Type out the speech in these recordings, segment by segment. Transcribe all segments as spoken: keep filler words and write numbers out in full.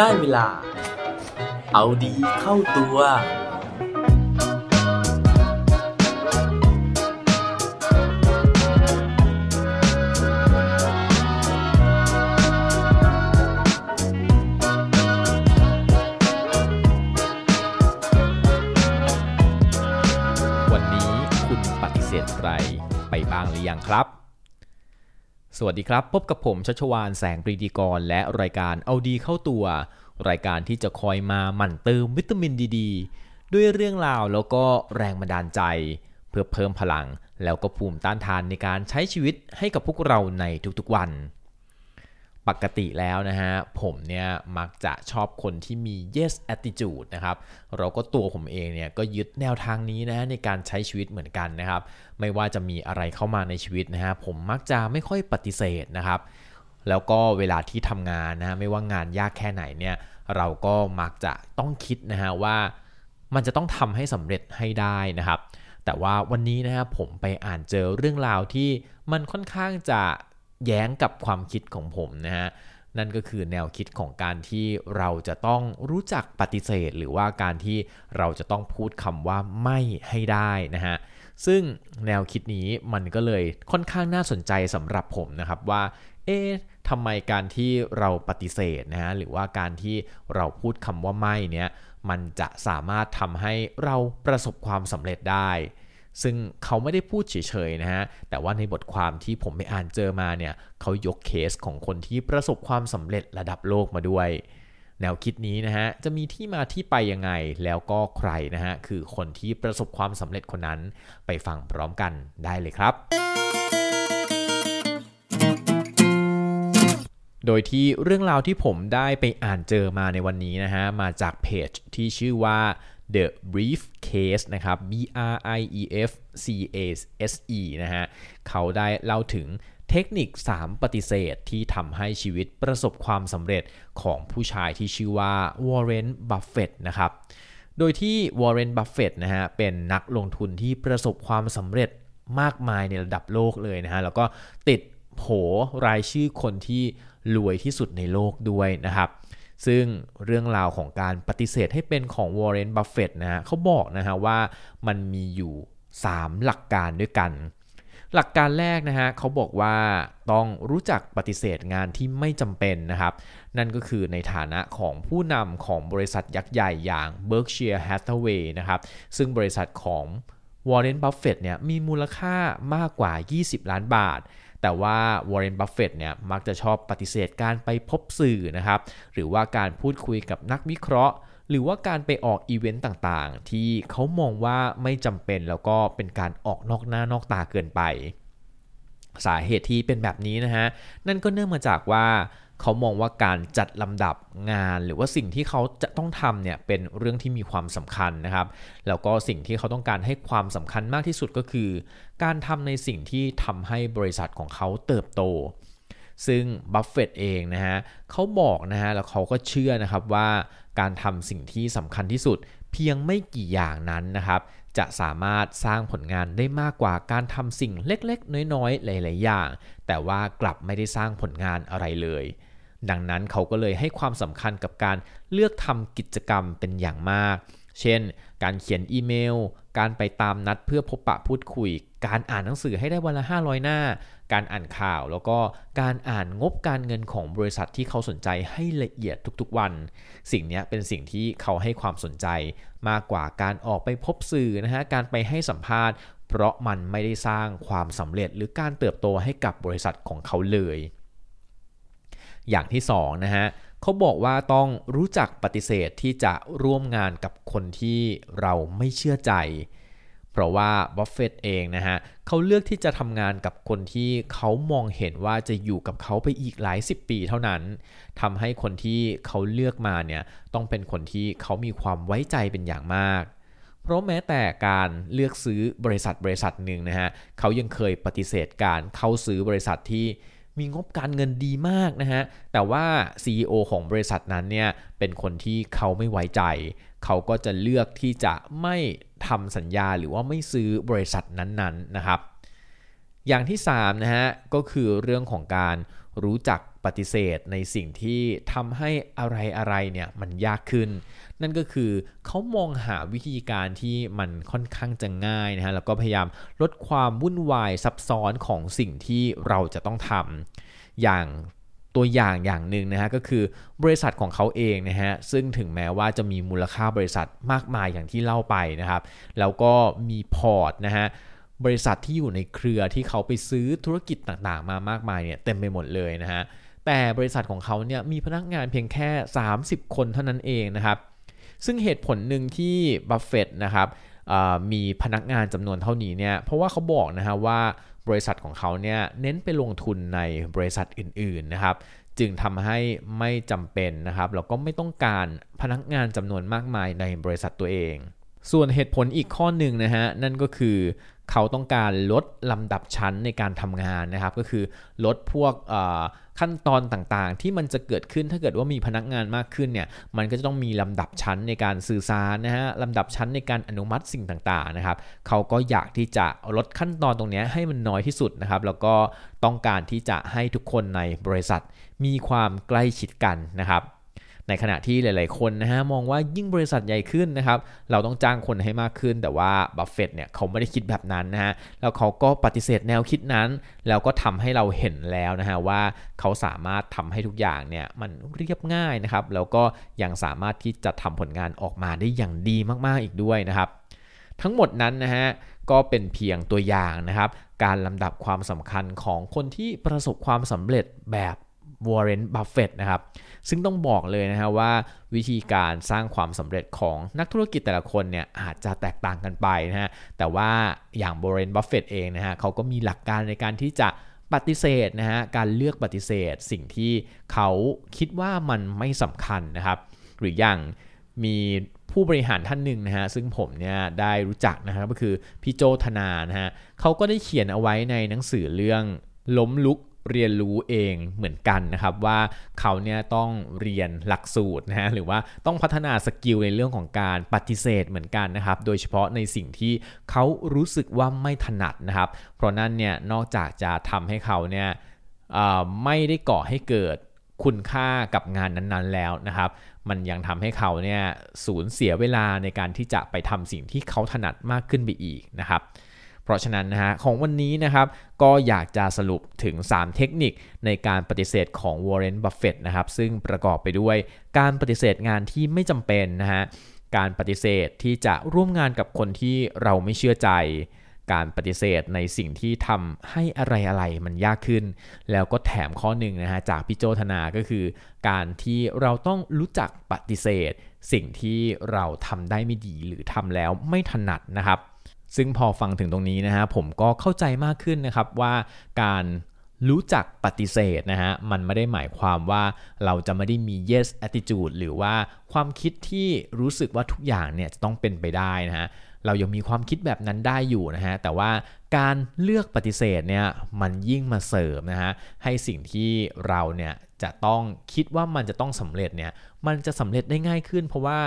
ได้เวลาเอาดีเข้าตัวอะไรไปบ้างหรือยังครับสวัสดีครับพบกับผมชัชวาลแสงปรีดีกรและรายการเอาดีเข้าตัวรายการที่จะคอยมาหมั่นเติมวิตามินดีดีด้วยเรื่องราวแล้วก็แรงบันดาลใจเพื่อเพิ่มพลังแล้วก็ภูมิต้านทานในการใช้ชีวิตให้กับพวกเราในทุกๆวันปกติแล้วนะฮะผมเนี่ยมักจะชอบคนที่มี yes attitude นะครับเราก็ตัวผมเองเนี่ยก็ยึดแนวทางนี้นะในการใช้ชีวิตเหมือนกันนะครับไม่ว่าจะมีอะไรเข้ามาในชีวิตนะฮะผมมักจะไม่ค่อยปฏิเสธนะครับแล้วก็เวลาที่ทำงานนะไม่ว่างานยากแค่ไหนเนี่ยเราก็มักจะต้องคิดนะฮะว่ามันจะต้องทำให้สำเร็จให้ได้นะครับแต่ว่าวันนี้นะฮะผมไปอ่านเจอเรื่องราวที่มันค่อนข้างจะแย้งกับความคิดของผมนะฮะนั่นก็คือแนวคิดของการที่เราจะต้องรู้จักปฏิเสธหรือว่าการที่เราจะต้องพูดคำว่าไม่ให้ได้นะฮะซึ่งแนวคิดนี้มันก็เลยค่อนข้างน่าสนใจสำหรับผมนะครับว่าเอ๊ะทำไมการที่เราปฏิเสธนะฮะหรือว่าการที่เราพูดคำว่าไม่เนี่ยมันจะสามารถทำให้เราประสบความสำเร็จได้ซึ่งเขาไม่ได้พูดเฉยๆนะฮะแต่ว่าในบทความที่ผมไปอ่านเจอมาเนี่ยเขายกเคสของคนที่ประสบความสำเร็จระดับโลกมาด้วยแนวคิดนี้นะฮะจะมีที่มาที่ไปยังไงแล้วก็ใครนะฮะคือคนที่ประสบความสำเร็จคนนั้นไปฟังพร้อมกันได้เลยครับโดยที่เรื่องราวที่ผมได้ไปอ่านเจอมาในวันนี้นะฮะมาจากเพจที่ชื่อว่า The Briefcase นะครับ B R I E F C A S E นะฮะเขาได้เล่าถึงเทคนิคสามปฏิเสธที่ทำให้ชีวิตประสบความสำเร็จของผู้ชายที่ชื่อว่า Warren Buffett นะครับโดยที่ Warren Buffett นะฮะเป็นนักลงทุนที่ประสบความสำเร็จมากมายในระดับโลกเลยนะฮะแล้วก็ติดโผรายชื่อคนที่รวยที่สุดในโลกด้วยนะครับซึ่งเรื่องราวของการปฏิเสธให้เป็นของ Warren Buffett นะฮะเขาบอกนะฮะว่ามันมีอยู่สามหลักการด้วยกันหลักการแรกนะฮะเขาบอกว่าต้องรู้จักปฏิเสธงานที่ไม่จำเป็นนะครับนั่นก็คือในฐานะของผู้นำของบริษัทยักษ์ใหญ่อย่าง Berkshire Hathaway นะครับซึ่งบริษัทของ Warren Buffett เนี่ยมีมูลค่ามากกว่ายี่สิบล้านบาทแต่ว่า Warren Buffett เนี่ยมักจะชอบปฏิเสธการไปพบสื่อนะครับหรือว่าการพูดคุยกับนักวิเคราะห์หรือว่าการไปออกอีเวนต์ต่างๆที่เขามองว่าไม่จำเป็นแล้วก็เป็นการออกนอกหน้านอกตาเกินไปสาเหตุที่เป็นแบบนี้นะฮะนั่นก็เนื่องมาจากว่าเขามองว่าการจัดลำดับงานหรือว่าสิ่งที่เขาจะต้องทำเนี่ยเป็นเรื่องที่มีความสำคัญนะครับแล้วก็สิ่งที่เขาต้องการให้ความสำคัญมากที่สุดก็คือการทำในสิ่งที่ทำให้บริษัทของเขาเติบโตซึ่งบัฟเฟตต์เองนะฮะเขาบอกนะฮะแล้วเขาก็เชื่อนะครับว่าการทำสิ่งที่สำคัญที่สุดเพียงไม่กี่อย่างนั้นนะครับจะสามารถสร้างผลงานได้มากกว่าการทำสิ่งเล็กๆน้อยๆหลายๆอย่างแต่ว่ากลับไม่ได้สร้างผลงานอะไรเลยดังนั้นเขาก็เลยให้ความสำคัญกับการเลือกทำกิจกรรมเป็นอย่างมากเช่นการเขียนอีเมลการไปตามนัดเพื่อพบปะพูดคุยการอ่านหนังสือให้ได้วันละห้าร้อยหน้าการอ่านข่าวแล้วก็การอ่านงบการเงินของบริษัทที่เขาสนใจให้ละเอียดทุกๆวันสิ่งนี้เป็นสิ่งที่เขาให้ความสนใจมากกว่าการออกไปพบสื่อนะฮะการไปให้สัมภาษณ์เพราะมันไม่ได้สร้างความสำเร็จหรือการเติบโตให้กับบริษัทของเขาเลยอย่างที่สองนะฮะเขาบอกว่าต้องรู้จักปฏิเสธที่จะร่วมงานกับคนที่เราไม่เชื่อใจเพราะว่าบัฟเฟตต์เองนะฮะเขาเลือกที่จะทำงานกับคนที่เขามองเห็นว่าจะอยู่กับเขาไปอีกหลายสิบปีเท่านั้นทำให้คนที่เขาเลือกมาเนี่ยต้องเป็นคนที่เขามีความไว้ใจเป็นอย่างมากเพราะแม้แต่การเลือกซื้อบริษัทบริษัทหนึ่งนะฮะเขายังเคยปฏิเสธการเข้าซื้อบริษัทที่มีงบการเงินดีมากนะฮะแต่ว่า ซี อี โอ ของบริษัทนั้นเนี่ยเป็นคนที่เขาไม่ไว้ใจเขาก็จะเลือกที่จะไม่ทำสัญญาหรือว่าไม่ซื้อบริษัทนั้นๆ นะครับอย่างที่สามนะฮะก็คือเรื่องของการรู้จัก ปฏิเสธในสิ่งที่ทำให้อะไรๆเนี่ยมันยากขึ้นนั่นก็คือเขามองหาวิธีการที่มันค่อนข้างจะง่ายนะฮะแล้วก็พยายามลดความวุ่นวายซับซ้อนของสิ่งที่เราจะต้องทำอย่างตัวอย่างอย่างหนึ่งนะฮะก็คือบริษัทของเขาเองนะฮะซึ่งถึงแม้ว่าจะมีมูลค่าบริษัทมากมายอย่างที่เล่าไปนะครับแล้วก็มีพอร์ตนะฮะบริษัทที่อยู่ในเครือที่เขาไปซื้อธุรกิจต่างๆมามากมายเนี่ยเต็มไปหมดเลยนะฮะแต่บริษัทของเขาเนี่ยมีพนักงานเพียงแค่สามสิบคนเท่านั้นเองนะครับซึ่งเหตุผลหนึ่งที่บัฟเฟตต์นะครับมีพนักงานจำนวนเท่านี้เนี่ยเพราะว่าเขาบอกนะฮะว่าบริษัทของเขาเนี่ยเน้นไปลงทุนในบริษัทอื่นๆนะครับจึงทำให้ไม่จำเป็นนะครับแล้วก็ไม่ต้องการพนักงานจำนวนมากมายในบริษัทตัวเองส่วนเหตุผลอีกข้อหนึ่งนะฮะนั่นก็คือเขาต้องการลดลำดับชั้นในการทำงานนะครับก็คือลดพวกขั้นตอนต่างๆที่มันจะเกิดขึ้นถ้าเกิดว่ามีพนักงานมากขึ้นเนี่ยมันก็จะต้องมีลำดับชั้นในการสื่อสารนะฮะลำดับชั้นในการอนุมัติสิ่งต่างๆนะครับเขาก็อยากที่จะลดขั้นตอนตรงนี้ให้มันน้อยที่สุดนะครับแล้วก็ต้องการที่จะให้ทุกคนในบริษัทมีความใกล้ชิดกันนะครับในขณะที่หลายๆคนนะฮะมองว่ายิ่งบริษัทใหญ่ขึ้นนะครับเราต้องจ้างคนให้มากขึ้นแต่ว่าบัฟเฟตต์เนี่ยเขาไม่ได้คิดแบบนั้นนะฮะแล้วเขาก็ปฏิเสธแนวคิดนั้นแล้วก็ทำให้เราเห็นแล้วนะฮะว่าเขาสามารถทำให้ทุกอย่างเนี่ยมันเรียบง่ายนะครับแล้วก็ยังสามารถที่จะทำผลงานออกมาได้อย่างดีมากๆอีกด้วยนะครับทั้งหมดนั้นนะฮะก็เป็นเพียงตัวอย่างนะครับการลำดับความสำคัญของคนที่ประสบความสำเร็จแบบWarren Buffett นะครับซึ่งต้องบอกเลยนะฮะว่าวิธีการสร้างความสำเร็จของนักธุรกิจแต่ละคนเนี่ยอาจจะแตกต่างกันไปนะฮะแต่ว่าอย่าง Warren Buffett เองนะฮะเขาก็มีหลักการในการที่จะปฏิเสธนะฮะการเลือกปฏิเสธสิ่งที่เขาคิดว่ามันไม่สำคัญนะครับหรืออย่างมีผู้บริหารท่านหนึ่งนะฮะซึ่งผมเนี่ยได้รู้จักนะครับก็คือพี่โจธนานะฮะเขาก็ได้เขียนเอาไว้ในหนังสือเรื่องล้มลุกเรียนรู้เองเหมือนกันนะครับว่าเขาเนี่ยต้องเรียนหลักสูตรนะฮะหรือว่าต้องพัฒนาสกิลในเรื่องของการปฏิเสธเหมือนกันนะครับโดยเฉพาะในสิ่งที่เขารู้สึกว่าไม่ถนัดนะครับเพราะนั่นเนี่ยนอกจากจะทำให้เขาเนี่ยไม่ได้ก่อให้เกิดคุณค่ากับงานนั้นๆแล้วนะครับมันยังทำให้เขาเนี่ยสูญเสียเวลาในการที่จะไปทำสิ่งที่เขาถนัดมากขึ้นไปอีกนะครับเพราะฉะนั้นนะฮะของวันนี้นะครับก็อยากจะสรุปถึงสามเทคนิคในการปฏิเสธของ Warren Buffett นะครับซึ่งประกอบไปด้วยการปฏิเสธงานที่ไม่จำเป็นนะฮะการปฏิเสธที่จะร่วมงานกับคนที่เราไม่เชื่อใจการปฏิเสธในสิ่งที่ทำให้อะไรๆมันยากขึ้นแล้วก็แถมข้อหนึ่งนะฮะจากพี่โจธนาก็คือการที่เราต้องรู้จักปฏิเสธสิ่งที่เราทำได้ไม่ดีหรือทำแล้วไม่ถนัดนะครับซึ่งพอฟังถึงตรงนี้นะฮะผมก็เข้าใจมากขึ้นนะครับว่าการรู้จักปฏิเสธนะฮะมันไม่ได้หมายความว่าเราจะไม่ได้มี yes attitude หรือว่าความคิดที่รู้สึกว่าทุกอย่างเนี่ยจะต้องเป็นไปได้นะฮะเรายังมีความคิดแบบนั้นได้อยู่นะฮะแต่ว่าการเลือกปฏิเสธเนี่ยมันยิ่งมาเสริมนะฮะให้สิ่งที่เราเนี่ยจะต้องคิดว่ามันจะต้องสำเร็จเนี่ยมันจะสำเร็จได้ง่ายขึ้นเพราะว่า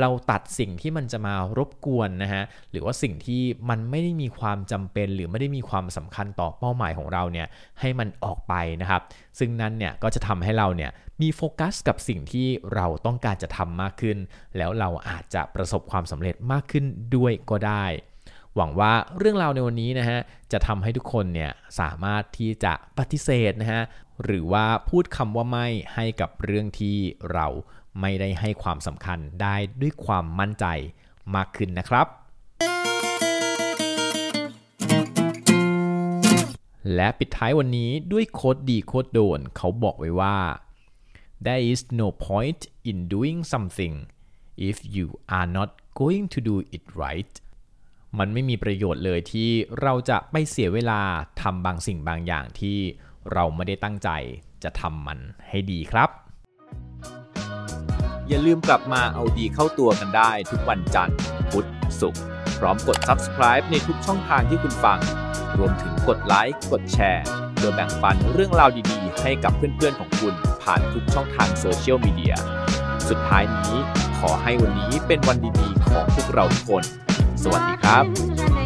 เราตัดสิ่งที่มันจะมารบกวนนะฮะหรือว่าสิ่งที่มันไม่ได้มีความจำเป็นหรือไม่ได้มีความสำคัญต่อเป้าหมายของเราเนี่ยให้มันออกไปนะครับซึ่งนั้นเนี่ยก็จะทำให้เราเนี่ยมีโฟกัสกับสิ่งที่เราต้องการจะทำมากขึ้นแล้วเราอาจจะประสบความสำเร็จมากขึ้นด้วยก็ได้หวังว่าเรื่องราวในวันนี้นะฮะจะทำให้ทุกคนเนี่ยสามารถที่จะปฏิเสธนะฮะหรือว่าพูดคำว่าไม่ให้กับเรื่องที่เราไม่ได้ให้ความสำคัญได้ด้วยความมั่นใจมากขึ้นนะครับและปิดท้ายวันนี้ด้วยโค้ดดีโค้ดโดนเขาบอกไว้ว่า There is no point in doing something if you are not going to do it rightมันไม่มีประโยชน์เลยที่เราจะไปเสียเวลาทำบางสิ่งบางอย่างที่เราไม่ได้ตั้งใจจะทำมันให้ดีครับอย่าลืมกลับมาเอาดีเข้าตัวกันได้ทุกวันจันทร์พุธศุกร์พร้อมกด Subscribe ในทุกช่องทางที่คุณฟังรวมถึงกดไลค์กดแชร์เพื่อแบ่งปันเรื่องราวดีๆให้กับเพื่อนๆของคุณผ่านทุกช่องทางโซเชียลมีเดียสุดท้ายนี้ขอให้วันนี้เป็นวันดีๆของพวกเราทุกคนสวัสดีครับ